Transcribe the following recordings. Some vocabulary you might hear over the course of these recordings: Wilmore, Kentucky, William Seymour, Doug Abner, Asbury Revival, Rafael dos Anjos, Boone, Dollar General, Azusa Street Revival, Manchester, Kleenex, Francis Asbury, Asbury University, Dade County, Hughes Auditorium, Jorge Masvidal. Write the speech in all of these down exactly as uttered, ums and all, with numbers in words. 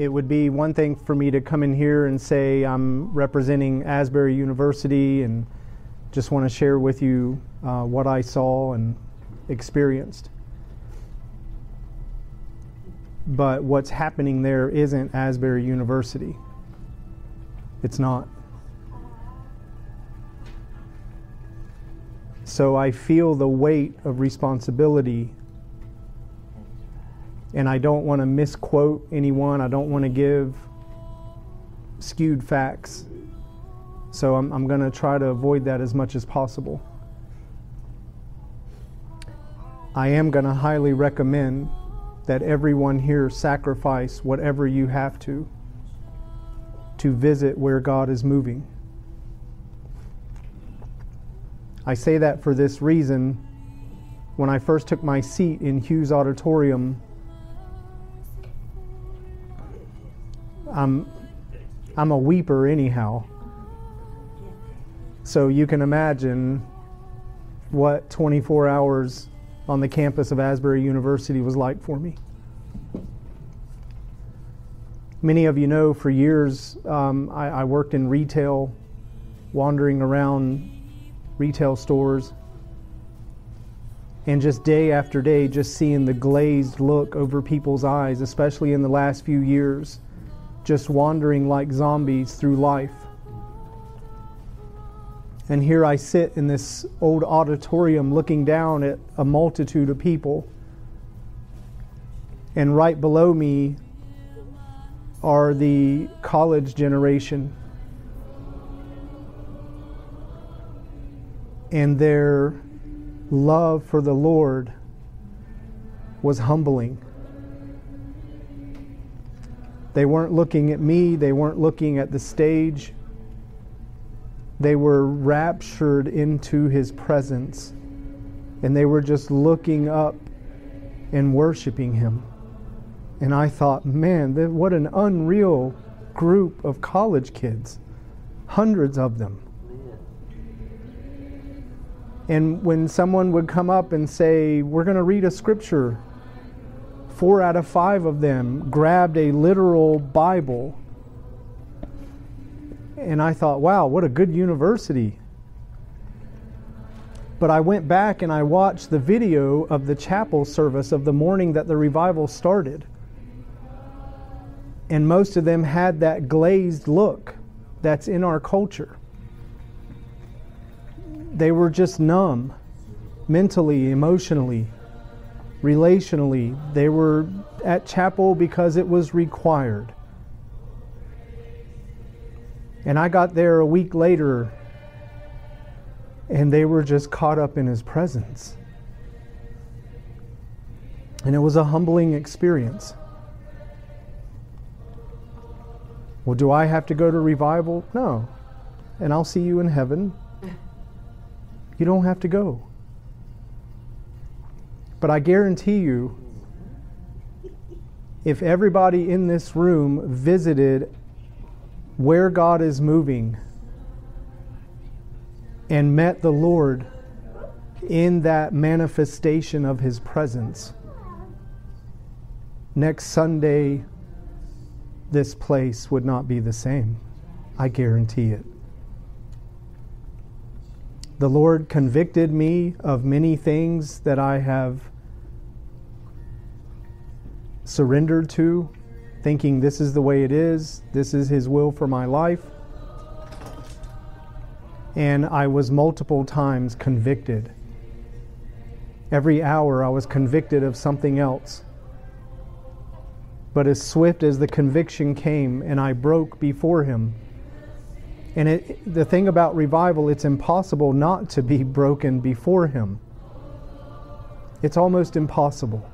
It would be one thing for me to come in here and say I'm representing Asbury University and just want to share with you uh, what I saw and experienced. But what's happening there isn't Asbury University. It's not. So I feel the weight of responsibility, and I don't want to misquote anyone. I don't want to give skewed facts. So I'm, I'm going to try to avoid that as much as possible. I am going to highly recommend that everyone here sacrifice whatever you have to to visit where God is moving. I say that for this reason. When I first took my seat in Hughes Auditorium, I'm, I'm a weeper anyhow. So you can imagine what twenty-four hours on the campus of Asbury University was like for me. Many of you know for years um, I, I worked in retail, wandering around retail stores, and just day after day just seeing the glazed look over people's eyes, especially in the last few years, just wandering like zombies through life. And here I sit in this old auditorium looking down at a multitude of people. And right below me are the college generation. And their love for the Lord was humbling. They weren't looking at me, they weren't looking at the stage. They were raptured into His presence, and they were just looking up and worshiping Him. And I thought, man, what an unreal group of college kids, hundreds of them. And when someone would come up and say, we're going to read a scripture, four out of five of them grabbed a literal Bible. And I thought, wow, what a good university. But I went back and I watched the video of the chapel service of the morning that the revival started. And most of them had that glazed look that's in our culture. They were just numb, mentally, emotionally, relationally. They were at chapel because it was required. And I got there a week later, and they were just caught up in His presence. And it was a humbling experience. Well, do I have to go to revival? No. And I'll see you in heaven. You don't have to go. But I guarantee you, if everybody in this room visited where God is moving and met the Lord in that manifestation of His presence, next Sunday, this place would not be the same. I guarantee it. The Lord convicted me of many things that I have surrendered to, thinking this is the way it is, this is His will for my life. And I was multiple times convicted. Every hour I was convicted of something else. But as swift as the conviction came, and I broke before Him. And it, the thing about revival, it's impossible not to be broken before Him. It's almost impossible.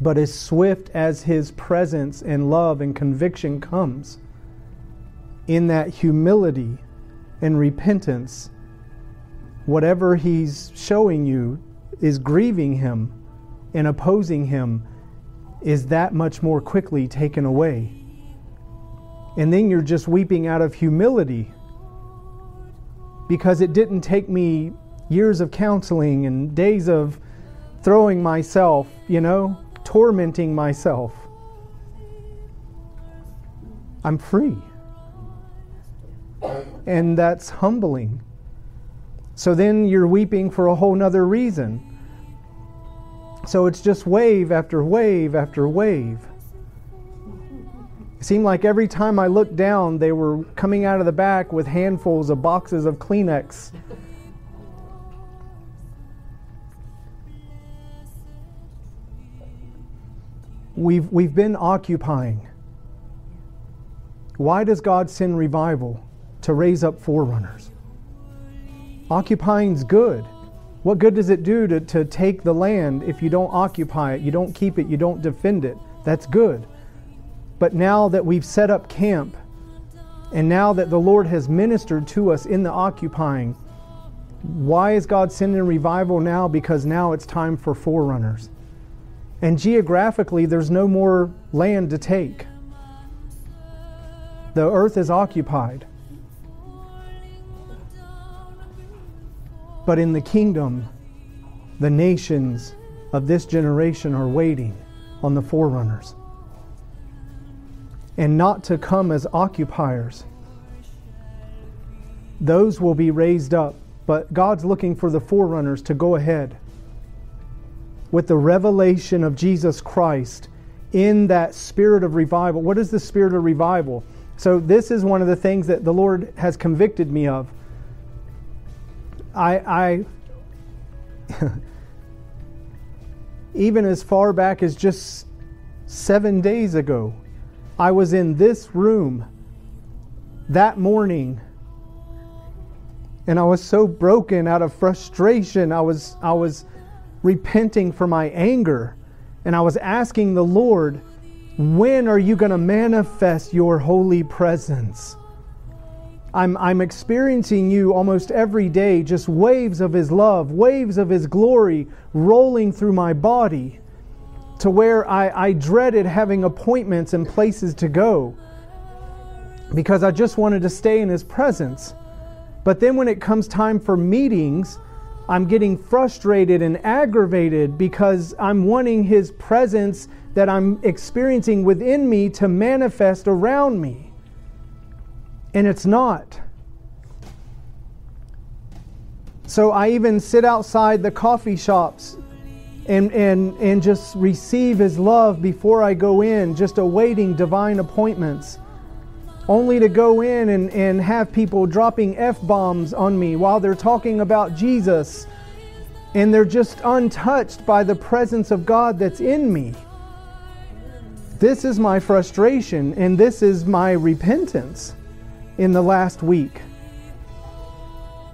But as swift as His presence and love and conviction comes, in that humility and repentance, whatever He's showing you is grieving Him and opposing Him is that much more quickly taken away. And then you're just weeping out of humility, because it didn't take me years of counseling and days of throwing myself, you know, tormenting myself. I'm free. And that's humbling. So then you're weeping for a whole nother reason. So it's just wave after wave after wave. It seemed like every time I looked down, they were coming out of the back with handfuls of boxes of Kleenex. We've, we've been occupying. Why does God send revival? To raise up forerunners. Occupying's good. What good does it do to, to take the land if you don't occupy it, you don't keep it, you don't defend it? That's good. But now that we've set up camp, and now that the Lord has ministered to us in the occupying, why is God sending revival now? Because now it's time for forerunners. And geographically, there's no more land to take. The earth is occupied. But in the kingdom, the nations of this generation are waiting on the forerunners. And not to come as occupiers. Those will be raised up, but God's looking for the forerunners to go ahead with the revelation of Jesus Christ in that spirit of revival. What is the spirit of revival? So this is one of the things that the Lord has convicted me of. I, I even as far back as just seven days ago, I was in this room that morning, and I was so broken out of frustration. I was, I was repenting for my anger, and I was asking the Lord, when are you going to manifest your holy presence? I'm, I'm experiencing you almost every day, just waves of His love, waves of His glory rolling through my body to where I, I dreaded having appointments and places to go because I just wanted to stay in His presence. But then when it comes time for meetings, I'm getting frustrated and aggravated because I'm wanting His presence that I'm experiencing within me to manifest around me. And it's not. So I even sit outside the coffee shops and, and, and just receive His love before I go in, just awaiting divine appointments, only to go in and, and have people dropping F-bombs on me while they're talking about Jesus, and they're just untouched by the presence of God that's in me. This is my frustration, and this is my repentance in the last week,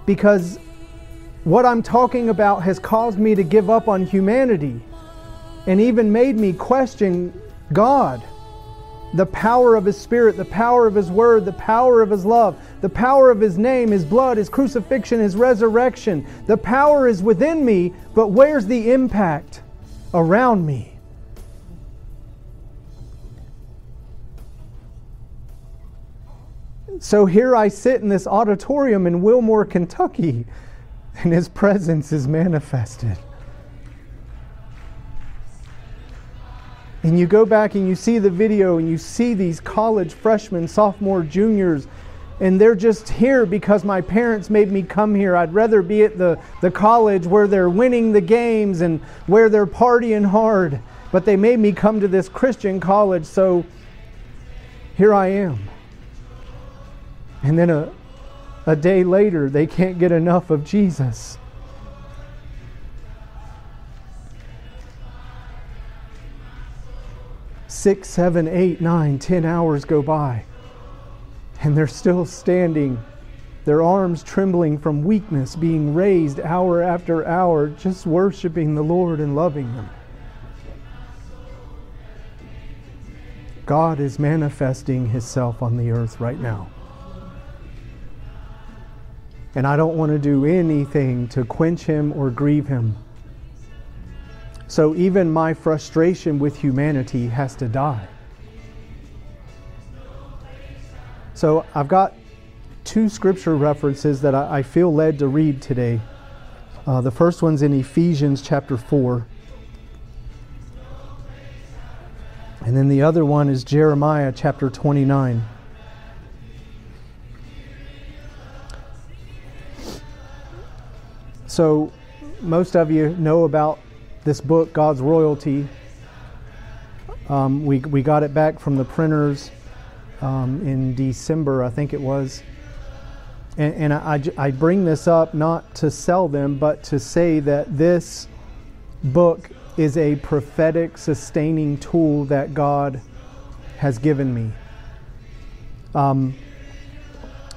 because what I'm talking about has caused me to give up on humanity and even made me question God, the power of His Spirit, the power of His Word, the power of His love, the power of His name, His blood, His crucifixion, His resurrection. The power is within me, but where's the impact around me? So here I sit in this auditorium in Wilmore, Kentucky, and His presence is manifested. And you go back and you see the video, and you see these college freshmen, sophomore, juniors, and they're just here because my parents made me come here. I'd rather be at the, the college where they're winning the games and where they're partying hard, but they made me come to this Christian college, so here I am. And then a, a day later, they can't get enough of Jesus. Six, seven, eight, nine, ten hours go by, and they're still standing, their arms trembling from weakness, being raised hour after hour, just worshiping the Lord and loving Him. God is manifesting Himself on the earth right now. And I don't want to do anything to quench Him or grieve Him. So even my frustration with humanity has to die. So I've got two scripture references that I, I feel led to read today. Uh, the first one's in Ephesians chapter four. And then the other one is Jeremiah chapter twenty-nine. So most of you know about this book, God's Royalty. Um, we, we got it back from the printers um, in December, I think it was. And, and I, I, I bring this up not to sell them, but to say that this book is a prophetic sustaining tool that God has given me. Um,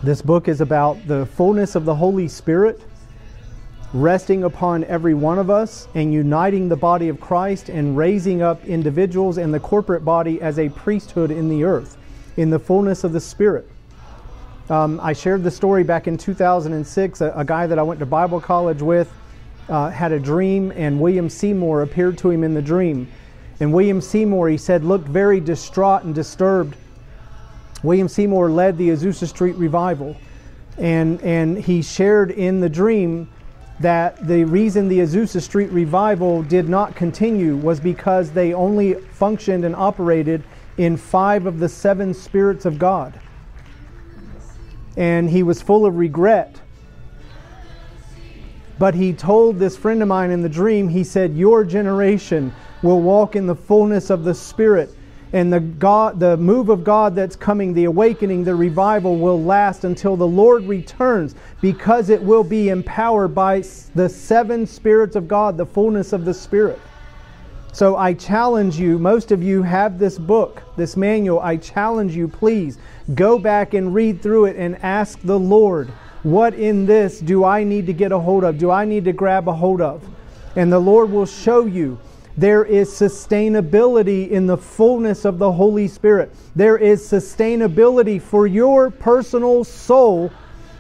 this book is about the fullness of the Holy Spirit resting upon every one of us and uniting the body of Christ and raising up individuals and the corporate body as a priesthood in the earth, in the fullness of the Spirit. Um, I shared the story back in two thousand six, a, a guy that I went to Bible college with uh, had a dream, and William Seymour appeared to him in the dream. And William Seymour, he said, looked very distraught and disturbed. William Seymour led the Azusa Street Revival, and, and he shared in the dream that the reason the Azusa Street Revival did not continue was because they only functioned and operated in five of the seven spirits of God. And he was full of regret. But he told this friend of mine in the dream, he said, your generation will walk in the fullness of the Spirit, and the God, the move of God that's coming, the awakening, the revival will last until the Lord returns, because it will be empowered by the seven spirits of God, the fullness of the Spirit. So I challenge you, most of you have this book, this manual. I challenge you, please go back and read through it and ask the Lord, what in this do I need to get a hold of? Do I need to grab a hold of? And the Lord will show you. There is sustainability in the fullness of the Holy Spirit. There is sustainability for your personal soul,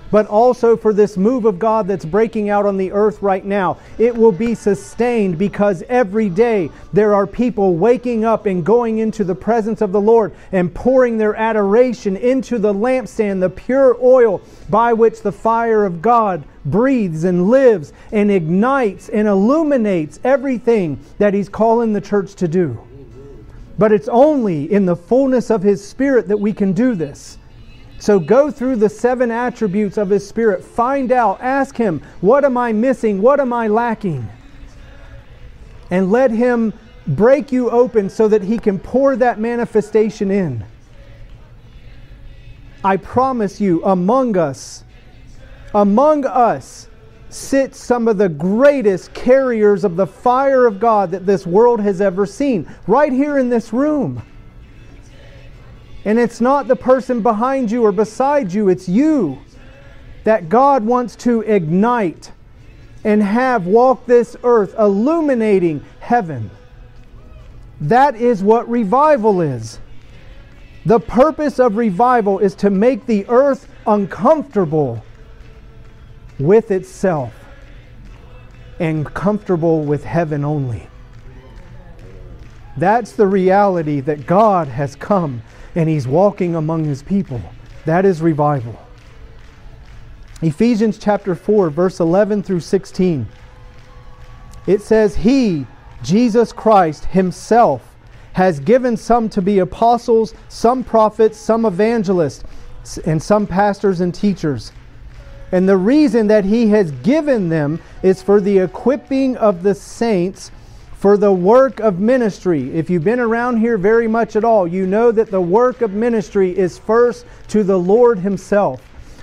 but also for this move of God that's breaking out on the earth right now. It will be sustained because every day there are people waking up and going into the presence of the Lord and pouring their adoration into the lampstand, the pure oil by which the fire of God breathes and lives and ignites and illuminates everything that He's calling the church to do. But it's only in the fullness of His Spirit that we can do this. So go through the seven attributes of His Spirit. Find out, ask Him, what am I missing? What am I lacking? And let Him break you open so that He can pour that manifestation in. I promise you, among us, Among us sit some of the greatest carriers of the fire of God that this world has ever seen, right here in this room. And it's not the person behind you or beside you, it's you that God wants to ignite and have walk this earth, illuminating heaven. That is what revival is. The purpose of revival is to make the earth uncomfortable with itself and comfortable with heaven only. That's the reality that God has come and He's walking among His people. That is revival. Ephesians chapter four, verse eleven through sixteen. It says, He, Jesus Christ Himself, has given some to be apostles, some prophets, some evangelists, and some pastors and teachers. And the reason that He has given them is for the equipping of the saints for the work of ministry. If you've been around here very much at all, you know that the work of ministry is first to the Lord Himself.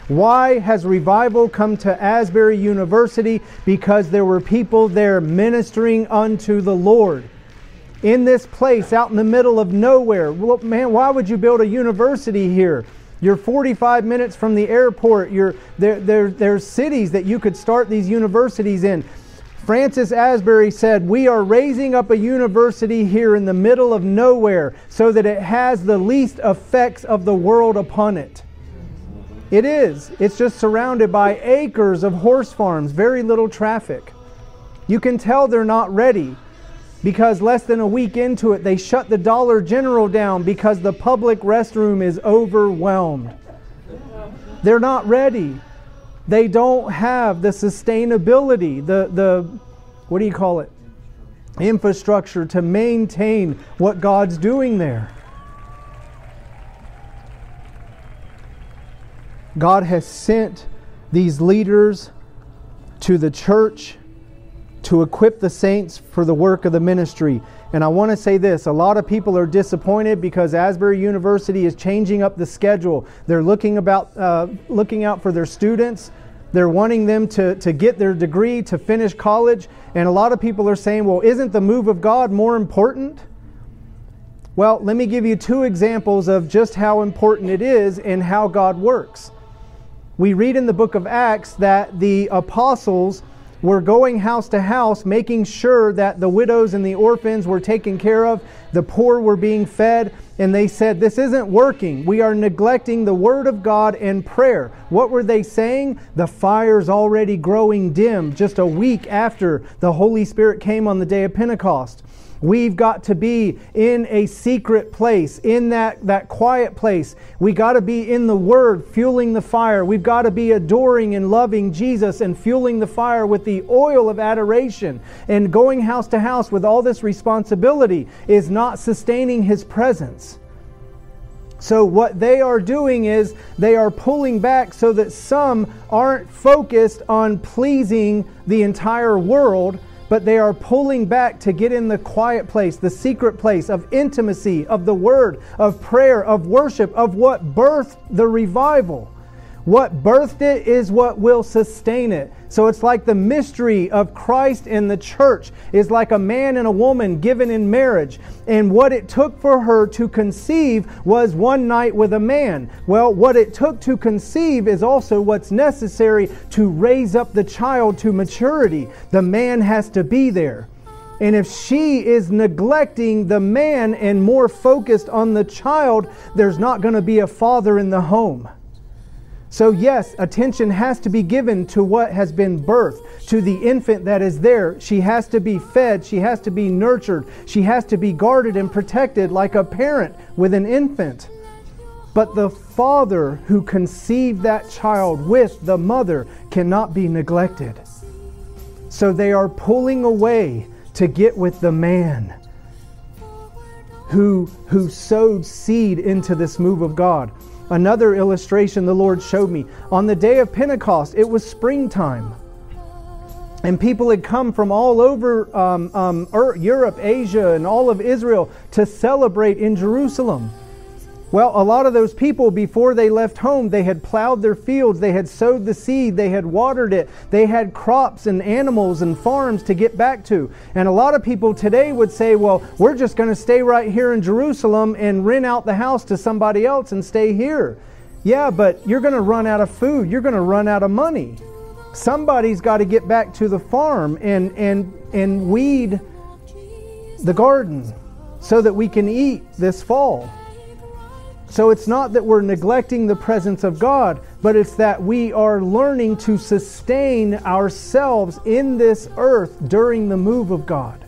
Why has revival come to Asbury University? Because there were people there ministering unto the Lord. In this place, out in the middle of nowhere, well, man, why would you build a university here? You're forty-five minutes from the airport. You're, there, there, there's cities that you could start these universities in. Francis Asbury said, we are raising up a university here in the middle of nowhere so that it has the least effects of the world upon it. It is. It's just surrounded by acres of horse farms, very little traffic. You can tell they're not ready, because less than a week into it, they shut the Dollar General down because the public restroom is overwhelmed. They're not ready. They don't have the sustainability, the, the what do you call it? infrastructure to maintain what God's doing there. God has sent these leaders to the church, to equip the saints for the work of the ministry. And I want to say this, a lot of people are disappointed because Asbury University is changing up the schedule. They're looking about, uh, looking out for their students. They're wanting them to, to get their degree, to finish college. And a lot of people are saying, well, isn't the move of God more important? Well, let me give you two examples of just how important it is and how God works. We read in the book of Acts that the apostles were going house to house, making sure that the widows and the orphans were taken care of, the poor were being fed, and they said, this isn't working. We are neglecting the Word of God and prayer. What were they saying? The fire's already growing dim just a week after the Holy Spirit came on the day of Pentecost. We've got to be in a secret place, in that, that quiet place. We got to be in the Word, fueling the fire. We've got to be adoring and loving Jesus and fueling the fire with the oil of adoration. And going house to house with all this responsibility is not sustaining His presence. So what they are doing is they are pulling back so that some aren't focused on pleasing the entire world, but they are pulling back to get in the quiet place, the secret place of intimacy, of the Word, of prayer, of worship, of what birthed the revival. What birthed it is what will sustain it. So it's like the mystery of Christ and the church is like a man and a woman given in marriage. And what it took for her to conceive was one night with a man. Well, what it took to conceive is also what's necessary to raise up the child to maturity. The man has to be there. And if she is neglecting the man and more focused on the child, there's not going to be a father in the home. So yes, attention has to be given to what has been birthed, to the infant that is there. She has to be fed. She has to be nurtured. She has to be guarded and protected like a parent with an infant. But the father who conceived that child with the mother cannot be neglected. So they are pulling away to get with the man who, who sowed seed into this move of God. Another illustration the Lord showed me. On the day of Pentecost, it was springtime. And people had come from all over um, um, Europe, Asia, and all of Israel to celebrate in Jerusalem. Well, a lot of those people, before they left home, they had plowed their fields, they had sowed the seed, they had watered it, they had crops and animals and farms to get back to. And a lot of people today would say, well, we're just going to stay right here in Jerusalem and rent out the house to somebody else and stay here. Yeah, but you're going to run out of food, you're going to run out of money. Somebody's got to get back to the farm and, and, and weed the garden so that we can eat this fall. So it's not that we're neglecting the presence of God, but it's that we are learning to sustain ourselves in this earth during the move of God.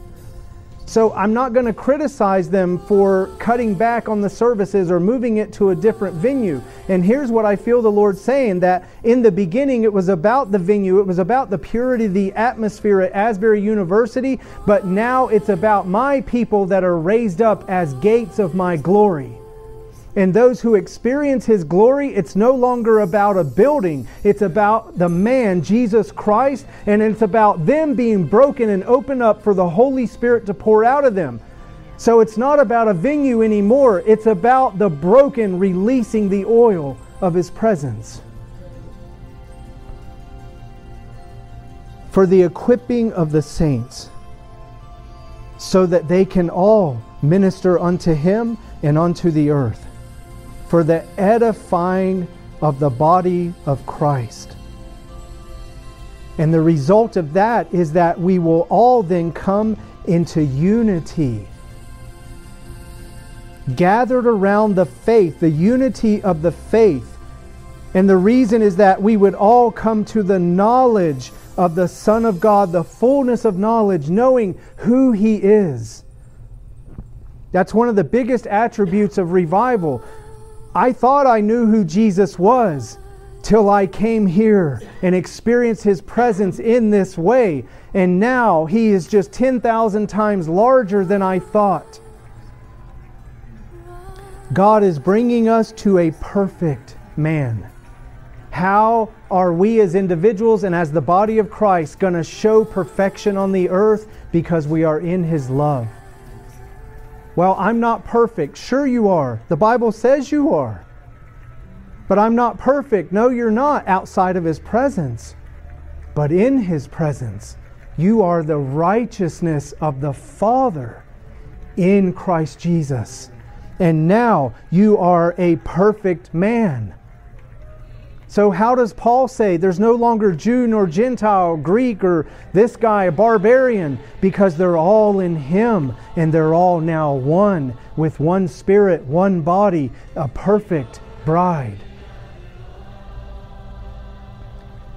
So I'm not going to criticize them for cutting back on the services or moving it to a different venue. And here's what I feel the Lord saying, that in the beginning it was about the venue, it was about the purity, the atmosphere at Asbury University, but now it's about my people that are raised up as gates of my glory. And those who experience His glory, it's no longer about a building. It's about the man, Jesus Christ, and it's about them being broken and opened up for the Holy Spirit to pour out of them. So it's not about a venue anymore. It's about the broken releasing the oil of His presence. For the equipping of the saints, so that they can all minister unto Him and unto the earth. For the edifying of the body of Christ. And the result of that is that we will all then come into unity, gathered around the faith, the unity of the faith. And the reason is that we would all come to the knowledge of the Son of God, the fullness of knowledge, knowing who He is. That's one of the biggest attributes of revival. I thought I knew who Jesus was till I came here and experienced His presence in this way. And now He is just ten thousand times larger than I thought. God is bringing us to a perfect man. How are we as individuals and as the body of Christ going to show perfection on the earth? Because we are in His love. Well, I'm not perfect. Sure you are. The Bible says you are. But I'm not perfect. No, you're not outside of His presence. But in His presence, you are the righteousness of the Father in Christ Jesus. And now you are a perfect man. So how does Paul say there's no longer Jew nor Gentile, Greek or this guy, a barbarian? Because they're all in Him and they're all now one with one spirit, one body, a perfect bride.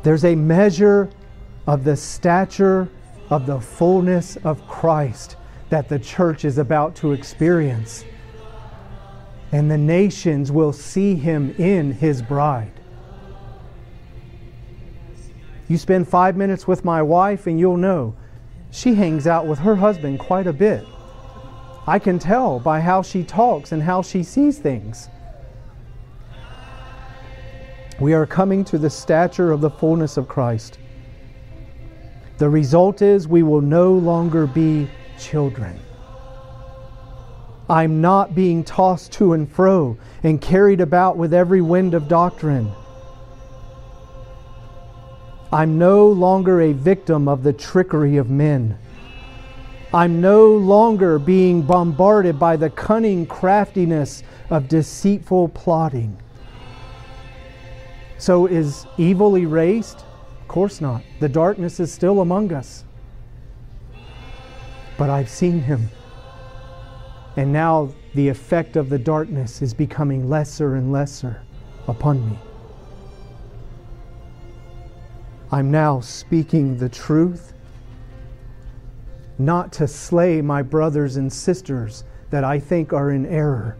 There's a measure of the stature of the fullness of Christ that the church is about to experience. And the nations will see Him in His bride. You spend five minutes with my wife and you'll know she hangs out with her husband quite a bit. I can tell by how she talks and how she sees things. We are coming to the stature of the fullness of Christ. The result is we will no longer be children. I'm not being tossed to and fro and carried about with every wind of doctrine. I'm no longer a victim of the trickery of men. I'm no longer being bombarded by the cunning craftiness of deceitful plotting. So is evil erased? Of course not. The darkness is still among us. But I've seen Him. And now the effect of the darkness is becoming lesser and lesser upon me. I'm now speaking the truth, not to slay my brothers and sisters that I think are in error,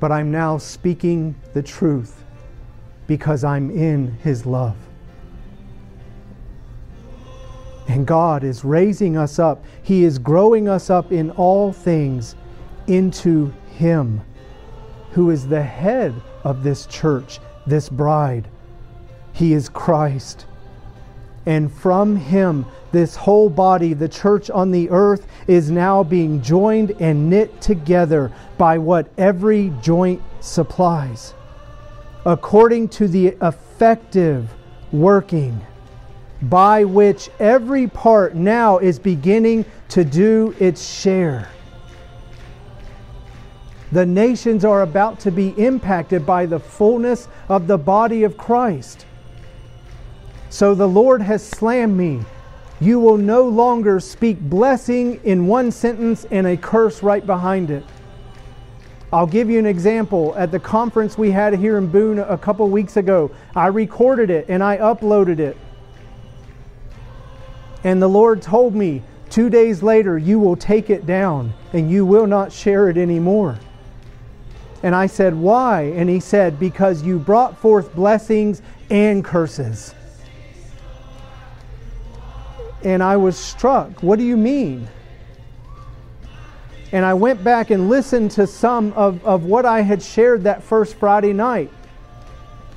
but I'm now speaking the truth because I'm in His love. And God is raising us up. He is growing us up in all things into Him, who is the head of this church, this bride. He is Christ. And from Him, this whole body, the church on the earth, is now being joined and knit together by what every joint supplies, according to the effective working by which every part now is beginning to do its share. The nations are about to be impacted by the fullness of the body of Christ. So the Lord has slammed me. You will no longer speak blessing in one sentence and a curse right behind it. I'll give you an example. At the conference we had here in Boone a couple weeks ago, I recorded it and I uploaded it. And the Lord told me, two days later, you will take it down and you will not share it anymore. And I said, why? And He said, because you brought forth blessings and curses. And I was struck. What do you mean? And I went back and listened to some of, of what I had shared that first Friday night.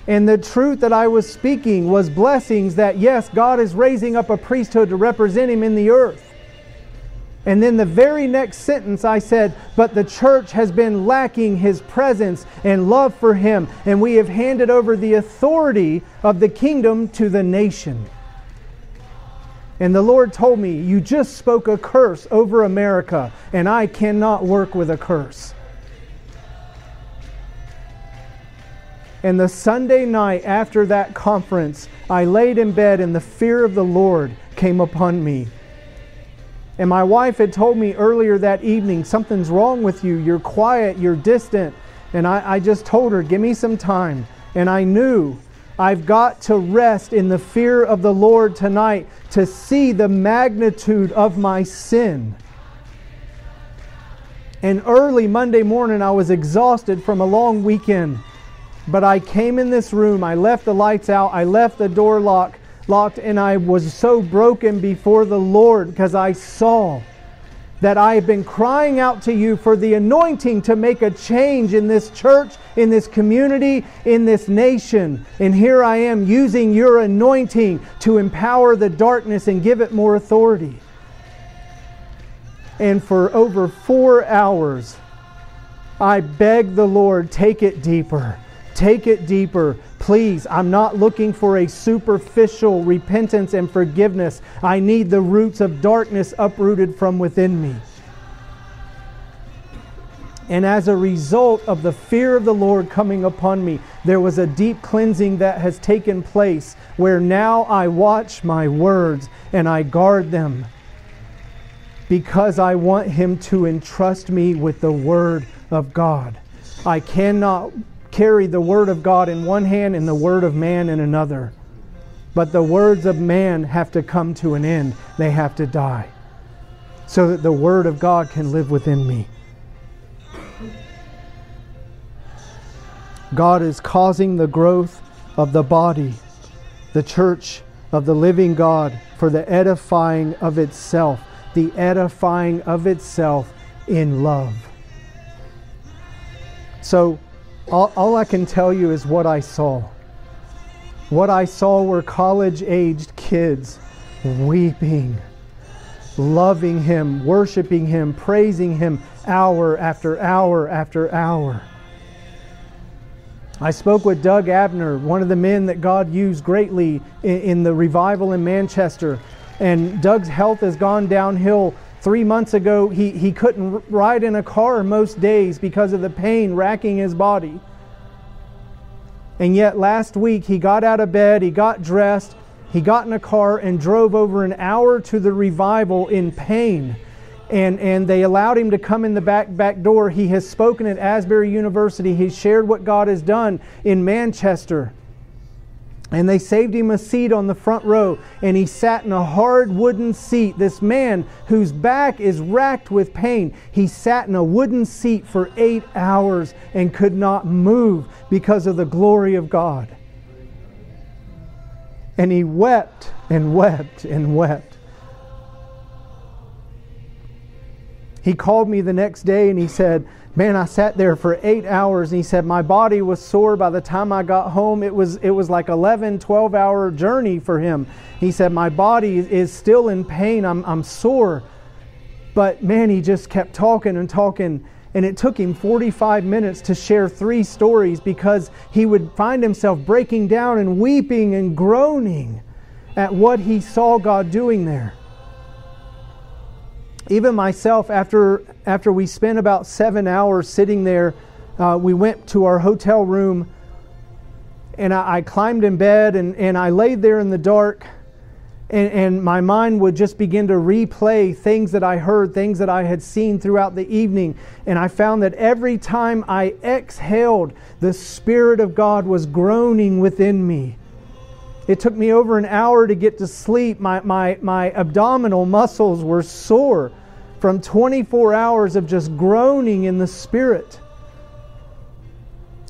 And the truth that I was speaking was blessings that, yes, God is raising up a priesthood to represent Him in the earth. And then the very next sentence I said, but the church has been lacking His presence and love for Him, and we have handed over the authority of the kingdom to the nation. And the Lord told me, you just spoke a curse over America, and I cannot work with a curse. And the Sunday night after that conference, I laid in bed and the fear of the Lord came upon me. And my wife had told me earlier that evening, something's wrong with you. You're quiet, you're distant. And I, I just told her, give me some time. And I knew I've got to rest in the fear of the Lord tonight to see the magnitude of my sin. And early Monday morning, I was exhausted from a long weekend. But I came in this room, I left the lights out, I left the door lock, locked, and I was so broken before the Lord because I saw that I've been crying out to you for the anointing to make a change in this church, in this community, in this nation. And here I am using your anointing to empower the darkness and give it more authority. And for over four hours, I begged the Lord, take it deeper. Take it deeper. Please, I'm not looking for a superficial repentance and forgiveness. I need the roots of darkness uprooted from within me. And as a result of the fear of the Lord coming upon me, there was a deep cleansing that has taken place where now I watch my words and I guard them because I want Him to entrust me with the Word of God. I cannot carry the Word of God in one hand and the Word of man in another. But the words of man have to come to an end. They have to die so that the Word of God can live within me. God is causing the growth of the body, the church of the living God, for the edifying of itself, the edifying of itself in love. So, All, all I can tell you is what I saw. What I saw were college-aged kids weeping, loving Him, worshiping Him, praising Him hour after hour after hour. I spoke with Doug Abner, one of the men that God used greatly in, in the revival in Manchester. And Doug's health has gone downhill. Three months ago, he, he couldn't ride in a car most days because of the pain racking his body. And yet last week, he got out of bed, he got dressed, he got in a car and drove over an hour to the revival in pain. And, and they allowed him to come in the back, back door. He has spoken at Asbury University. He shared what God has done in Manchester. And they saved him a seat on the front row, and he sat in a hard wooden seat. This man whose back is racked with pain, he sat in a wooden seat for eight hours and could not move because of the glory of God. And he wept and wept and wept. He called me the next day and he said, man, I sat there for eight hours, and he said, my body was sore by the time I got home. It was, it was like eleven, twelve-hour journey for him. He said, my body is still in pain. I'm, I'm sore. But man, he just kept talking and talking, and it took him forty-five minutes to share three stories because he would find himself breaking down and weeping and groaning at what he saw God doing there. Even myself, after after we spent about seven hours sitting there, uh, we went to our hotel room, and I, I climbed in bed, and, and I laid there in the dark, and, and my mind would just begin to replay things that I heard, things that I had seen throughout the evening. And I found that every time I exhaled, the Spirit of God was groaning within me. It took me over an hour to get to sleep. My, my, my abdominal muscles were sore from twenty-four hours of just groaning in the Spirit.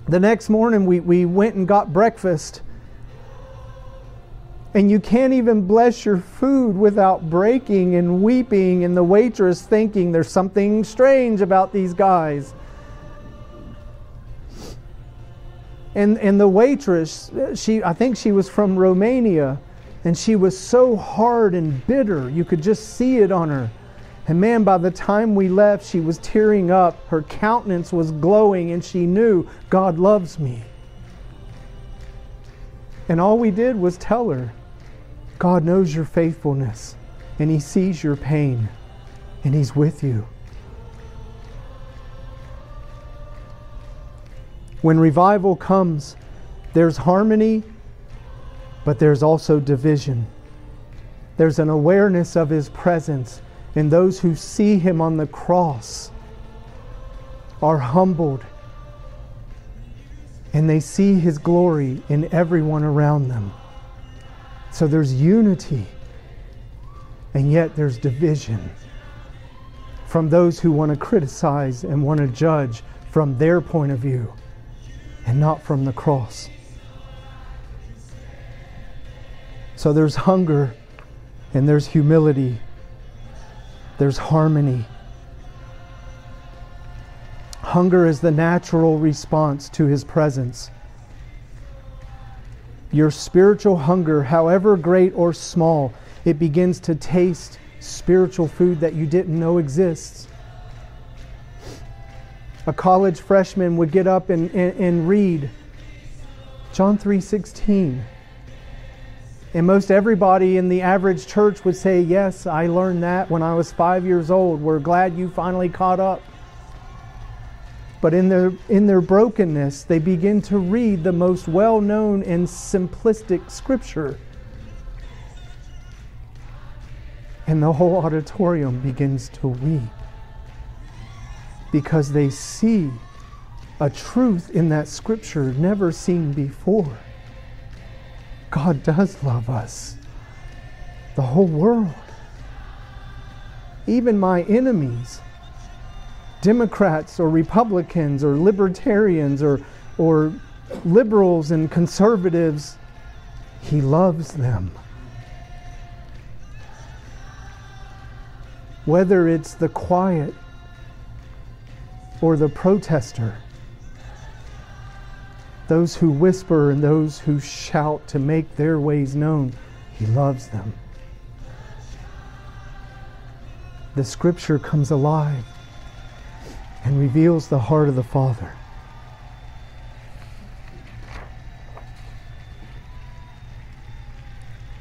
The next morning we, we went and got breakfast. And you can't even bless your food without breaking and weeping and the waitress thinking there's something strange about these guys. And, and the waitress, she I think she was from Romania, and she was so hard and bitter. You could just see it on her. And man, by the time we left, she was tearing up. Her countenance was glowing, and she knew God loves me. And all we did was tell her, God knows your faithfulness, and He sees your pain, and He's with you. When revival comes, there's harmony, but there's also division. There's an awareness of His presence, and those who see Him on the cross are humbled, and they see His glory in everyone around them. So there's unity, and yet there's division from those who want to criticize and want to judge from their point of view, and not from the cross. So there's hunger and there's humility. There's harmony Hunger is the natural response to His presence. Your spiritual hunger, however great or small, it begins to taste spiritual food that you didn't know exists. A college freshman would get up and, and, and read John three sixteen. And most everybody in the average church would say, yes, I learned that when I was five years old. We're glad you finally caught up. But in their, in their brokenness, they begin to read the most well-known and simplistic scripture. And the whole auditorium begins to weep, because they see a truth in that scripture never seen before. God does love us, the whole world, even my enemies, Democrats or Republicans or libertarians or, or liberals and conservatives. He loves them. Whether it's the quiet or the protester, those who whisper and those who shout to make their ways known, He loves them. The Scripture comes alive and reveals the heart of the Father.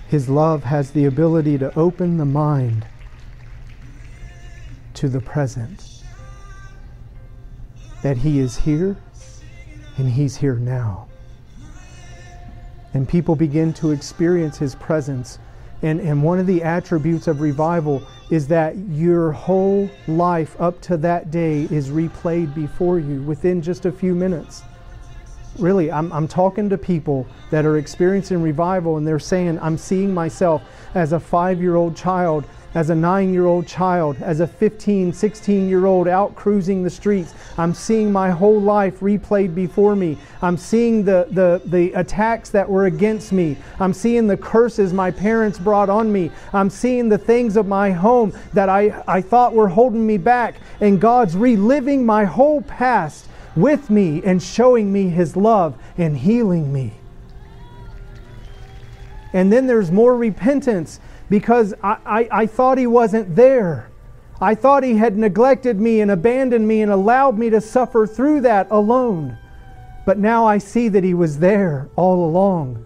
His love has the ability to open the mind to the present, that He is here, and He's here now. And people begin to experience His presence. And, and one of the attributes of revival is that your whole life up to that day is replayed before you within just a few minutes. Really, I'm, I'm talking to people that are experiencing revival, and they're saying, I'm seeing myself as a five-year-old child, as a nine-year-old child, as a fifteen, sixteen-year-old out cruising the streets. I'm seeing my whole life replayed before me. I'm seeing the, the, the attacks that were against me. I'm seeing the curses my parents brought on me. I'm seeing the things of my home that I, I thought were holding me back. And God's reliving my whole past with me and showing me His love and healing me. And then there's more repentance, because I, I, I thought He wasn't there. I thought He had neglected me and abandoned me and allowed me to suffer through that alone. But now I see that He was there all along.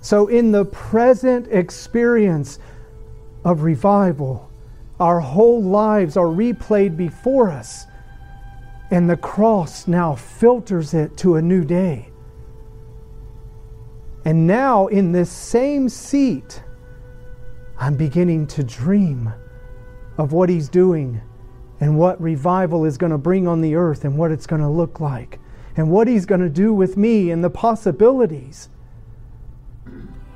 So in the present experience of revival, our whole lives are replayed before us, and the cross now filters it to a new day. And now in this same seat, I'm beginning to dream of what He's doing and what revival is going to bring on the earth and what it's going to look like and what He's going to do with me and the possibilities.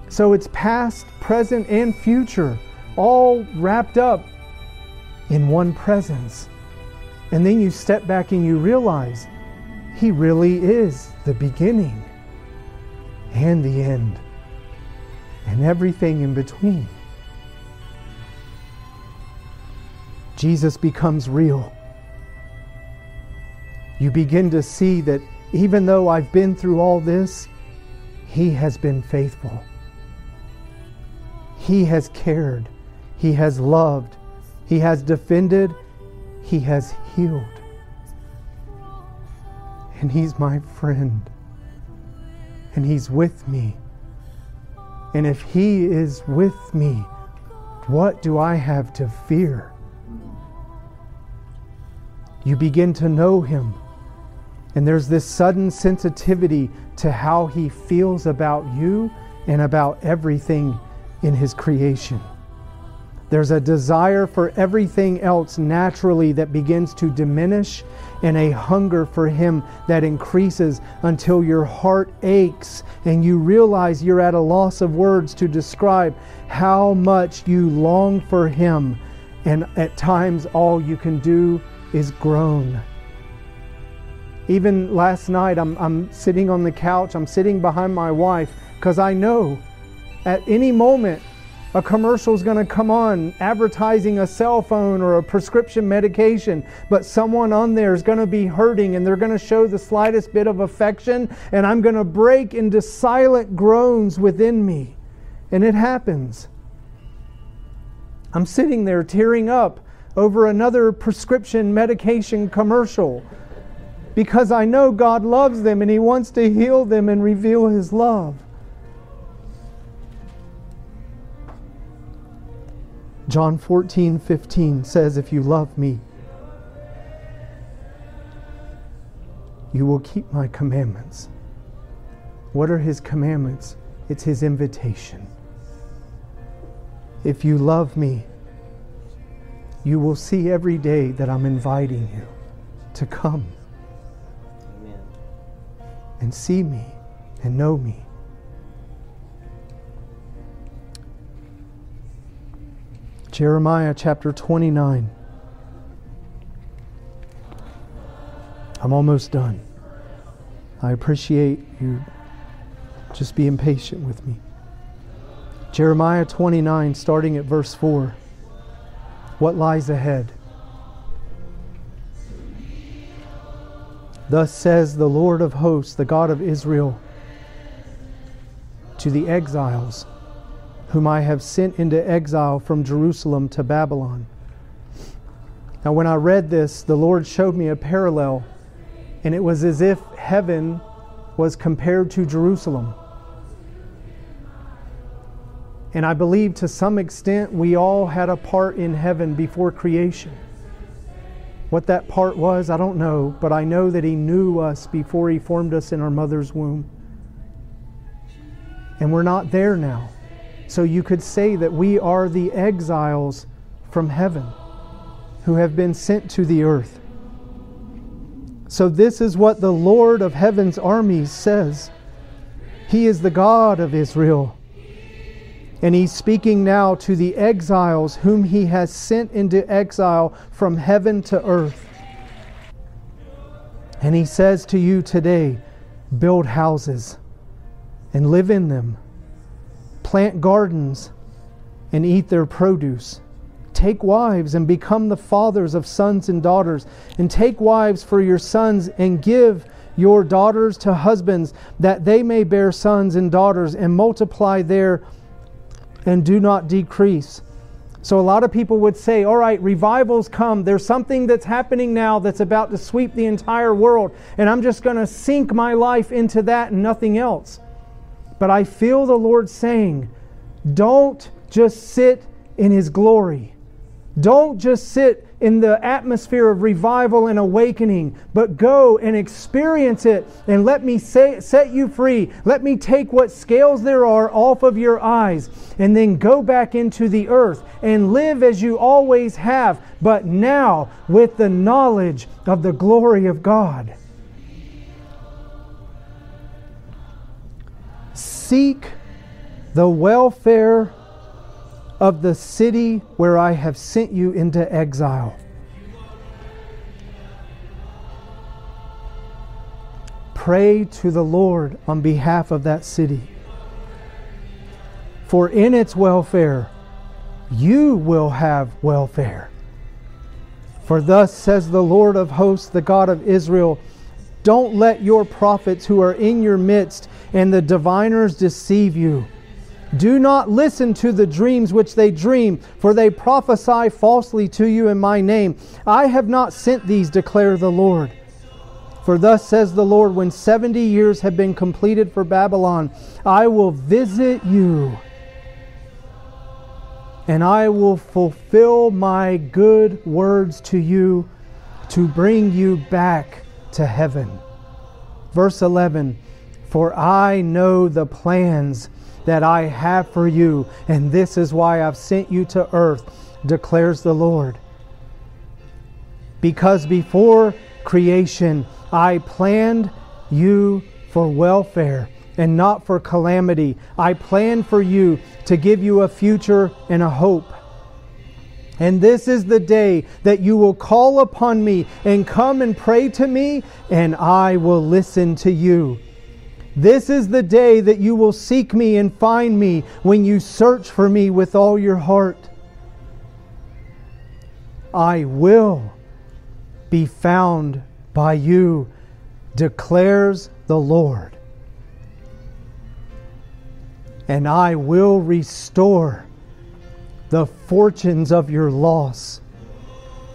So it's past, present, and future all wrapped up in one presence. And then you step back and you realize He really is the beginning and the end, and everything in between. Jesus becomes real. You begin to see that even though I've been through all this, He has been faithful. He has cared. He has loved. He has defended. He has healed. And He's my friend. And He's with me. And if He is with me, what do I have to fear? You begin to know Him. And there's this sudden sensitivity to how He feels about you and about everything in His creation. There's a desire for everything else naturally that begins to diminish, and a hunger for Him that increases until your heart aches and you realize you're at a loss of words to describe how much you long for Him. And at times all you can do is groan. Even last night, I'm, I'm sitting on the couch, I'm sitting behind my wife, because I know at any moment A commercial is going to come on advertising a cell phone or a prescription medication, but someone on there is going to be hurting and they're going to show the slightest bit of affection, and I'm going to break into silent groans within me. And it happens. I'm sitting there tearing up over another prescription medication commercial because I know God loves them and He wants to heal them and reveal His love. John fourteen fifteen says, "If you love me, you will keep my commandments." What are His commandments? It's His invitation. If you love me, you will see every day that I'm inviting you to come. Amen. And see me and know me. Jeremiah chapter twenty-nine. I'm almost done. I appreciate you just being patient with me. Jeremiah twenty-nine, starting at verse four. What lies ahead? Thus says the Lord of hosts, the God of Israel, to the exiles whom I have sent into exile from Jerusalem to Babylon. Now, when I read this, the Lord showed me a parallel, and it was as if heaven was compared to Jerusalem. And I believe to some extent we all had a part in heaven before creation. What that part was, I don't know, but I know that He knew us before He formed us in our mother's womb. And we're not there now. So you could say that we are the exiles from heaven who have been sent to the earth. So this is what the Lord of heaven's armies says. He is the God of Israel. And He's speaking now to the exiles whom He has sent into exile from heaven to earth. And He says to you today, build houses and live in them. Plant gardens and eat their produce. Take wives and become the fathers of sons and daughters. And take wives for your sons and give your daughters to husbands, that they may bear sons and daughters and multiply their and do not decrease. So a lot of people would say, all right, revivals come. There's something that's happening now that's about to sweep the entire world, and I'm just going to sink my life into that and nothing else. But I feel the Lord saying, don't just sit in His glory. Don't just sit in the atmosphere of revival and awakening, but go and experience it, and let me say, set you free. Let me take what scales there are off of your eyes, and then go back into the earth and live as you always have, but now with the knowledge of the glory of God. Seek the welfare of the city where I have sent you into exile. Pray to the Lord on behalf of that city. For in its welfare, you will have welfare. For thus says the Lord of hosts, the God of Israel, don't let your prophets who are in your midst and the diviners deceive you. Do not listen to the dreams which they dream, for they prophesy falsely to you in my name. I have not sent these, declare the Lord. For thus says the Lord, when seventy years have been completed for Babylon, I will visit you, and I will fulfill my good words to you to bring you back to heaven. Verse eleven, for I know the plans that I have for you, and this is why I've sent you to earth, declares the Lord. Because before creation, I planned you for welfare and not for calamity. I planned for you to give you a future and a hope. And this is the day that you will call upon me and come and pray to me, and I will listen to you. This is the day that you will seek me and find me when you search for me with all your heart. I will be found by you, declares the Lord. And I will restore the fortunes of your loss.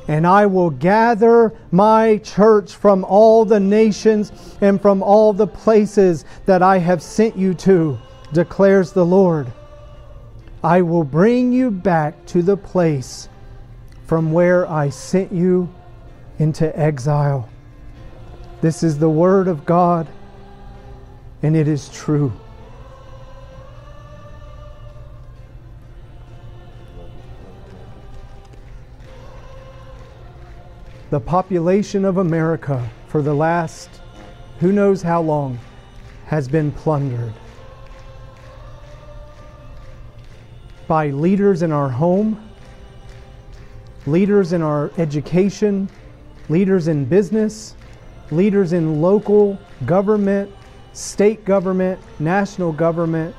And I will gather my church from all the nations and from all the places that I have sent you to, declares the Lord. I will bring you back to the place from where I sent you into exile. This is the word of God, and it is true. The population of America for the last who knows how long has been plundered by leaders in our home, leaders in our education, leaders in business, leaders in local government, state government, national government.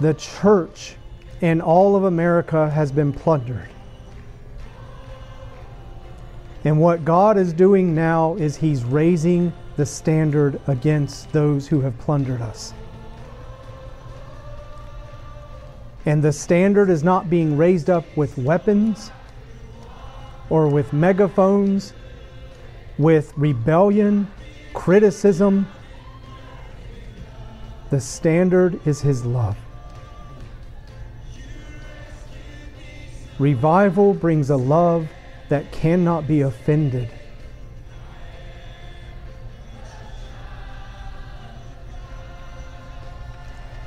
The church in all of America has been plundered. And what God is doing now is He's raising the standard against those who have plundered us. And the standard is not being raised up with weapons or with megaphones, with rebellion, criticism. The standard is His love. Revival brings a love that cannot be offended.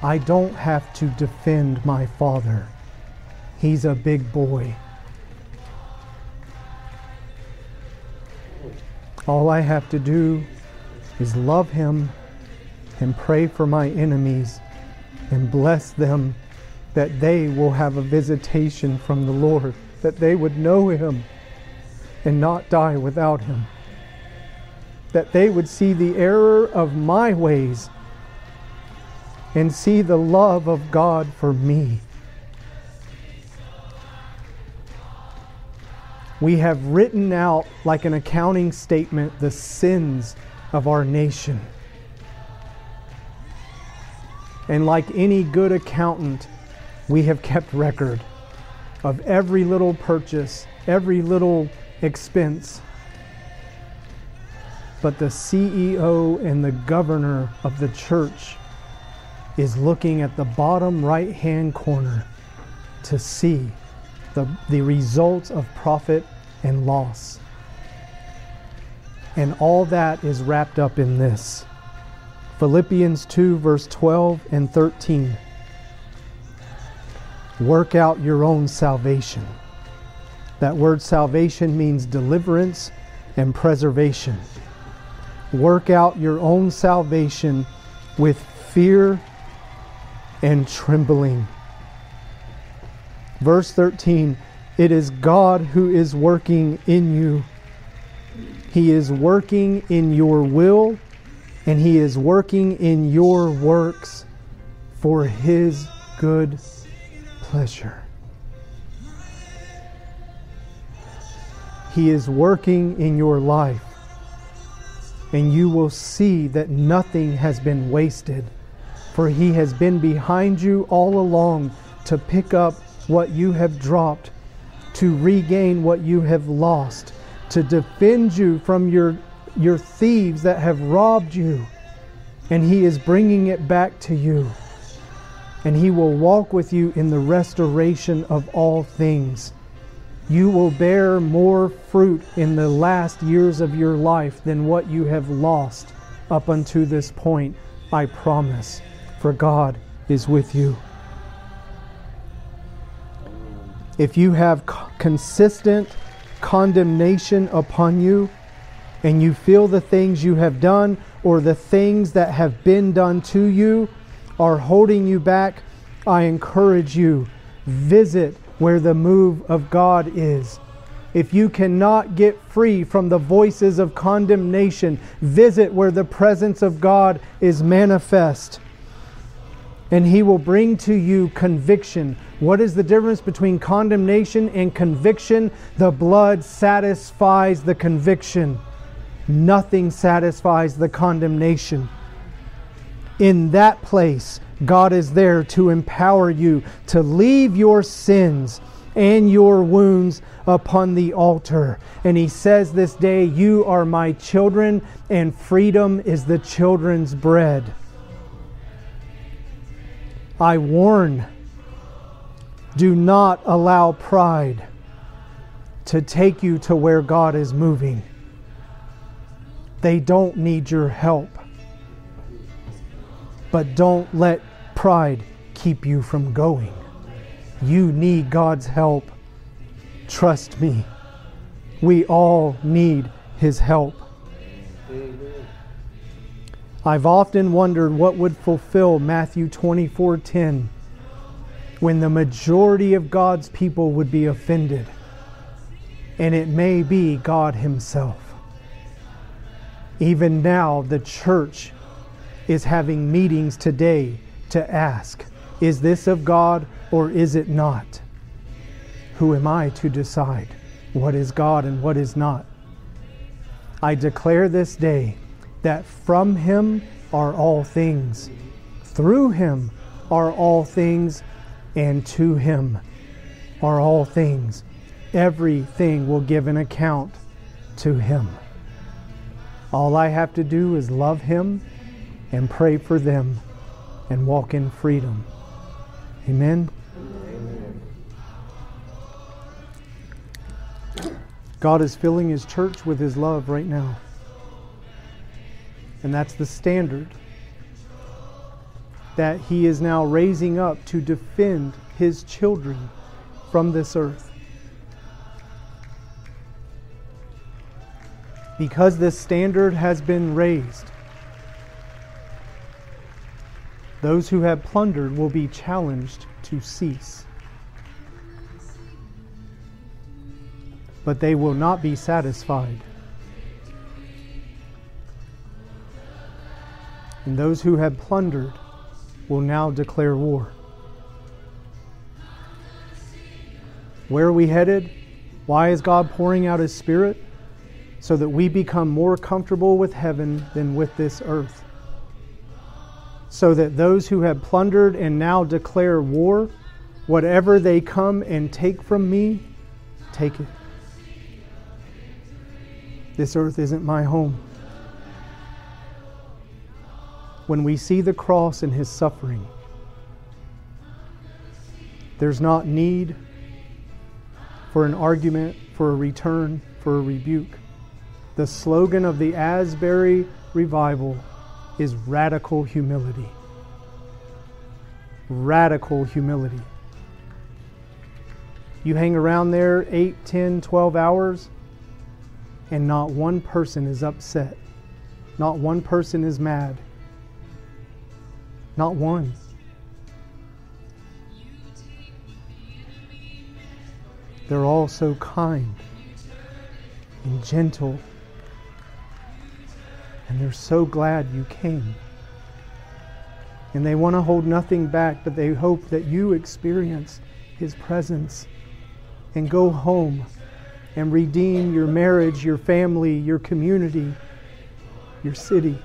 I don't have to defend my father. He's a big boy. All I have to do is love him and pray for my enemies and bless them, that they will have a visitation from the Lord, that they would know him and not die without him, that they would see the error of my ways and see the love of God for me. We have written out, like an accounting statement, the sins of our nation. And like any good accountant, we have kept record of every little purchase, every little expense. But the C E O and the governor of the church is looking at the bottom right hand corner to see the, the results of profit and loss. And all that is wrapped up in this. Philippians two verse twelve and thirteen. Work out your own salvation. That word salvation means deliverance and preservation. Work out your own salvation with fear and trembling. Verse thirteen, it is God who is working in you. He is working in your will, and He is working in your works for His good pleasure. He is working in your life, and you will see that nothing has been wasted, for He has been behind you all along to pick up what you have dropped, to regain what you have lost, to defend you from your, your thieves that have robbed you, and He is bringing it back to you, and He will walk with you in the restoration of all things. You will bear more fruit in the last years of your life than what you have lost up unto this point, I promise, for God is with you. If you have consistent condemnation upon you, and you feel the things you have done or the things that have been done to you are holding you back, I encourage you, visit where the move of God is. If you cannot get free from the voices of condemnation, visit where the presence of God is manifest, and He will bring to you conviction. What is the difference between condemnation and conviction? The blood satisfies the conviction. Nothing satisfies the condemnation. In that place, God is there to empower you to leave your sins and your wounds upon the altar. And He says this day, you are my children, and freedom is the children's bread. I warn, do not allow pride to take you to where God is moving. They don't need your help. But don't let pride keep you from going. You need God's help. Trust me. We all need His help. Amen. I've often wondered what would fulfill Matthew twenty-four ten, when the majority of God's people would be offended. And it may be God Himself. Even now, the church is having meetings today to ask, is this of God or is it not? Who am I to decide what is God and what is not? I declare this day that from Him are all things, through Him are all things, and to Him are all things. Everything will give an account to Him. All I have to do is love Him and pray for them and walk in freedom. Amen? Amen. God is filling His church with His love right now. And that's the standard that He is now raising up to defend His children from this earth. Because this standard has been raised, those who have plundered will be challenged to cease. But they will not be satisfied. And those who have plundered will now declare war. Where are we headed? Why is God pouring out His Spirit? So that we become more comfortable with heaven than with this earth. So that those who have plundered and now declare war, whatever they come and take from me, take it. This earth isn't my home. When we see the cross and His suffering, there's not need for an argument, for a return, for a rebuke. The slogan of the Asbury Revival is radical humility. Radical humility. You hang around there eight, ten, twelve hours, and not one person is upset. Not one person is mad. Not one. They're all so kind and gentle. And they're so glad you came. And they want to hold nothing back, but they hope that you experience His presence and go home and redeem your marriage, your family, your community, your city.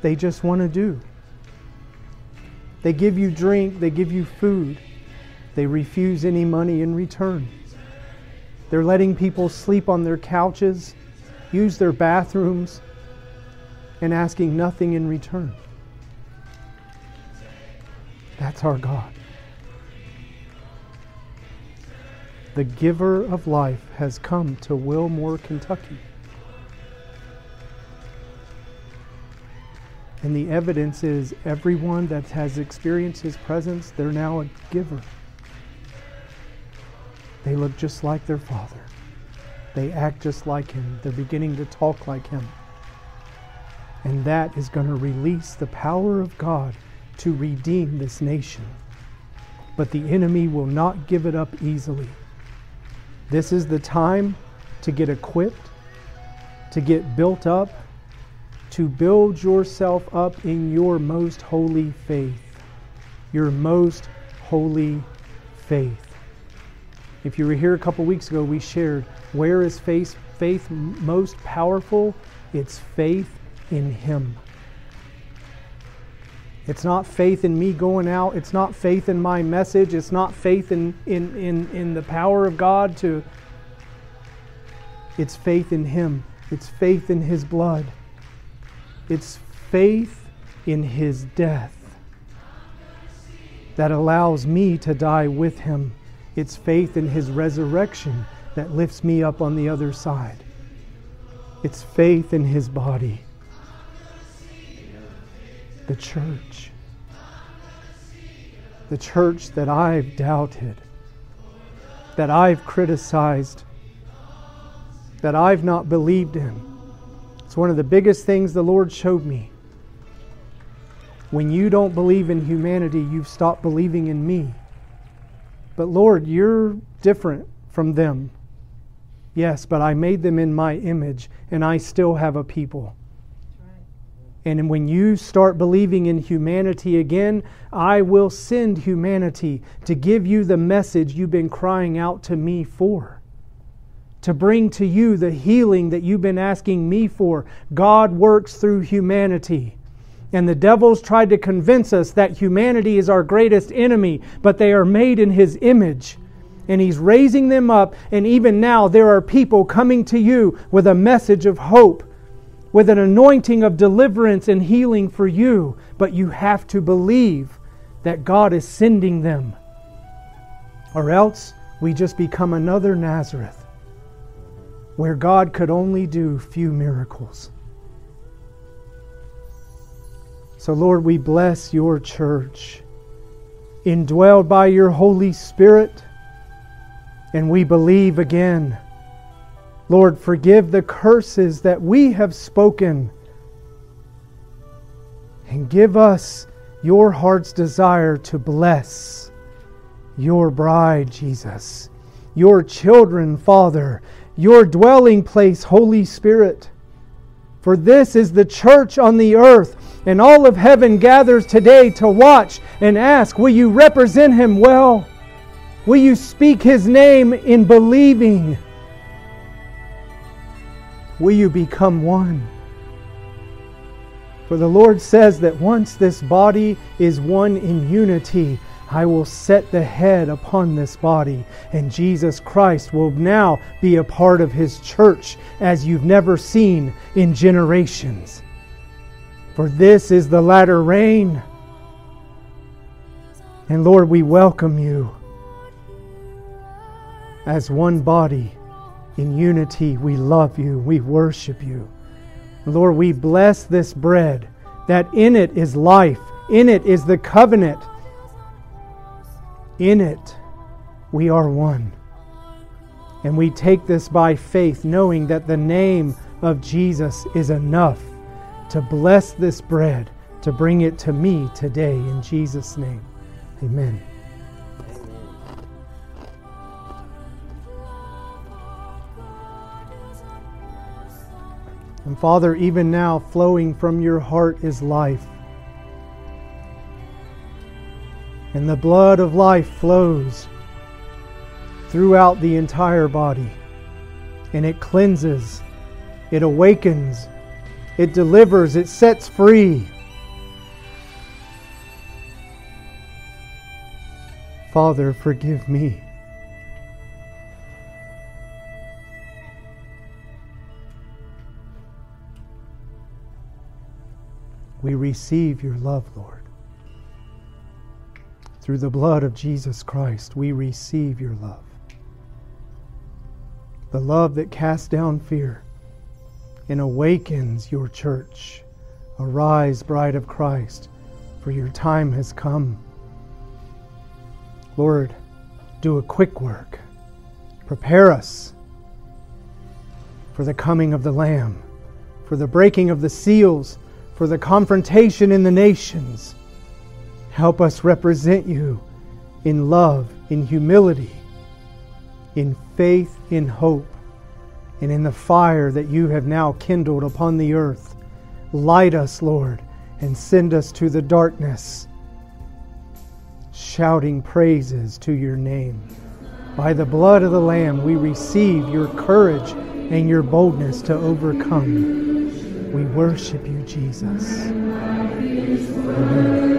They just want to do. They give you drink, they give you food. They refuse any money in return. They're letting people sleep on their couches, use their bathrooms, and asking nothing in return. That's our God. The giver of life has come to Wilmore, Kentucky. And the evidence is everyone that has experienced His presence, they're now a giver. They look just like their Father. They act just like Him. They're beginning to talk like Him. And that is going to release the power of God to redeem this nation. But the enemy will not give it up easily. This is the time to get equipped, to get built up, to build yourself up in your most holy faith. Your most holy faith. If you were here a couple weeks ago, we shared, where is faith, faith most powerful? It's faith in Him. It's not faith in me going out. It's not faith in my message. It's not faith in, in, in, in the power of God to... It's faith in Him. It's faith in His blood. It's faith in His death that allows me to die with Him. It's faith in His resurrection that lifts me up on the other side. It's faith in His body, the church. The church that I've doubted, that I've criticized, that I've not believed in. It's one of the biggest things the Lord showed me. When you don't believe in humanity, you've stopped believing in me. But Lord, you're different from them. Yes, but I made them in my image, and I still have a people. And when you start believing in humanity again, I will send humanity to give you the message you've been crying out to me for. To bring to you the healing that you've been asking me for. God works through humanity. And the devils tried to convince us that humanity is our greatest enemy, but they are made in His image. And He's raising them up. And even now there are people coming to you with a message of hope, with an anointing of deliverance and healing for you. But you have to believe that God is sending them. Or else we just become another Nazareth, where God could only do few miracles. So Lord, we bless your church, indwelled by your Holy Spirit, and we believe again. Lord, forgive the curses that we have spoken, and give us your heart's desire to bless your bride, Jesus, your children, Father, your dwelling place, Holy Spirit. For this is the church on the earth, and all of heaven gathers today to watch and ask, will you represent Him well? Will you speak His name in believing? Will you become one? For the Lord says that once this body is one in unity, I will set the head upon this body, and Jesus Christ will now be a part of His church as you've never seen in generations. For this is the latter rain. And Lord, we welcome you. As one body, in unity, we love you, we worship you. Lord, we bless this bread, that in it is life, in it is the covenant. In it, we are one. And we take this by faith, knowing that the name of Jesus is enough to bless this bread, to bring it to me today in Jesus' name. Amen. And Father, even now, flowing from your heart is life. And the blood of life flows throughout the entire body. And it cleanses, it awakens, it delivers, it sets free. Father, forgive me. We receive your love, Lord. Through the blood of Jesus Christ, we receive your love. The love that casts down fear and awakens your church. Arise, bride of Christ, for your time has come. Lord, do a quick work. Prepare us for the coming of the Lamb, for the breaking of the seals, for the confrontation in the nations. Help us represent you in love, in humility, in faith, in hope, and in the fire that you have now kindled upon the earth. Light us, Lord, and send us to the darkness, shouting praises to your name. By the blood of the Lamb, we receive your courage and your boldness to overcome. We worship you, Jesus. Amen.